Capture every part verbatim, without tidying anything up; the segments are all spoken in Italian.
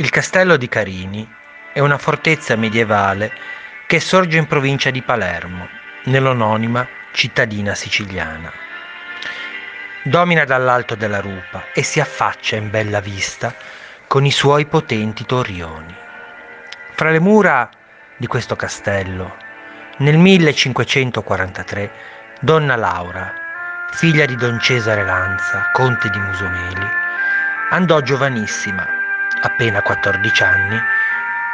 Il Castello di Carini è una fortezza medievale che sorge in provincia di Palermo, nell'anonima cittadina siciliana. Domina dall'alto della Rupa e si affaccia in bella vista con i suoi potenti torrioni. Fra le mura di questo castello, nel millecinquecentoquarantatré, Donna Laura, figlia di Don Cesare Lanza, conte di Mussomeli, andò giovanissima, appena quattordici anni,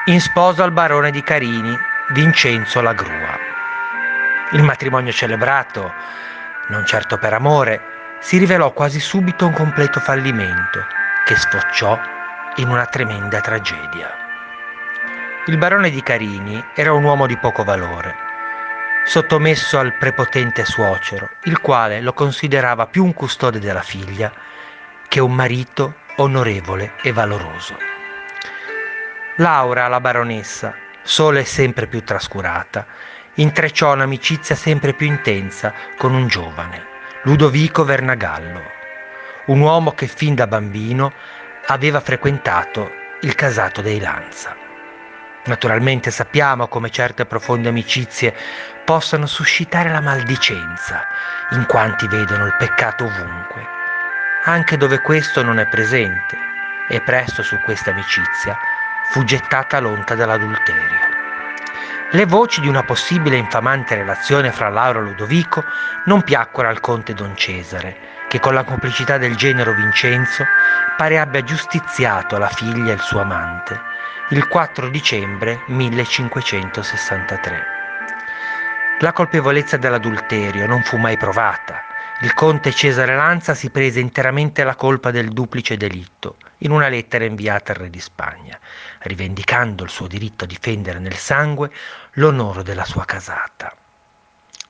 in sposa al barone di Carini, Vincenzo La Grua. Il matrimonio celebrato, non certo per amore, si rivelò quasi subito un completo fallimento che sfociò in una tremenda tragedia. Il barone di Carini era un uomo di poco valore, sottomesso al prepotente suocero, il quale lo considerava più un custode della figlia che un marito onorevole e valoroso. Laura, la baronessa, sola e sempre più trascurata, intrecciò un'amicizia sempre più intensa con un giovane, Ludovico Vernagallo, un uomo che fin da bambino aveva frequentato il casato dei Lanza. Naturalmente sappiamo come certe profonde amicizie possano suscitare la maldicenza, in quanti vedono il peccato ovunque, anche dove questo non è presente, e presto su questa amicizia fu gettata l'onta dell'adulterio. Le voci di una possibile infamante relazione fra Laura e Ludovico non piacquero al conte Don Cesare, che con la complicità del genero Vincenzo pare abbia giustiziato la figlia e il suo amante il quattro dicembre millecinquecentosessantatré. La colpevolezza dell'adulterio non fu mai provata. Il conte Cesare Lanza si prese interamente la colpa del duplice delitto in una lettera inviata al re di Spagna, rivendicando il suo diritto a difendere nel sangue l'onore della sua casata.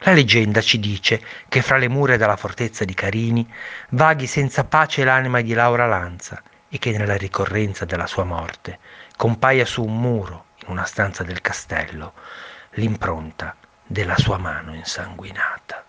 La leggenda ci dice che fra le mura della fortezza di Carini vaghi senza pace l'anima di Laura Lanza e che nella ricorrenza della sua morte compaia su un muro in una stanza del castello l'impronta della sua mano insanguinata.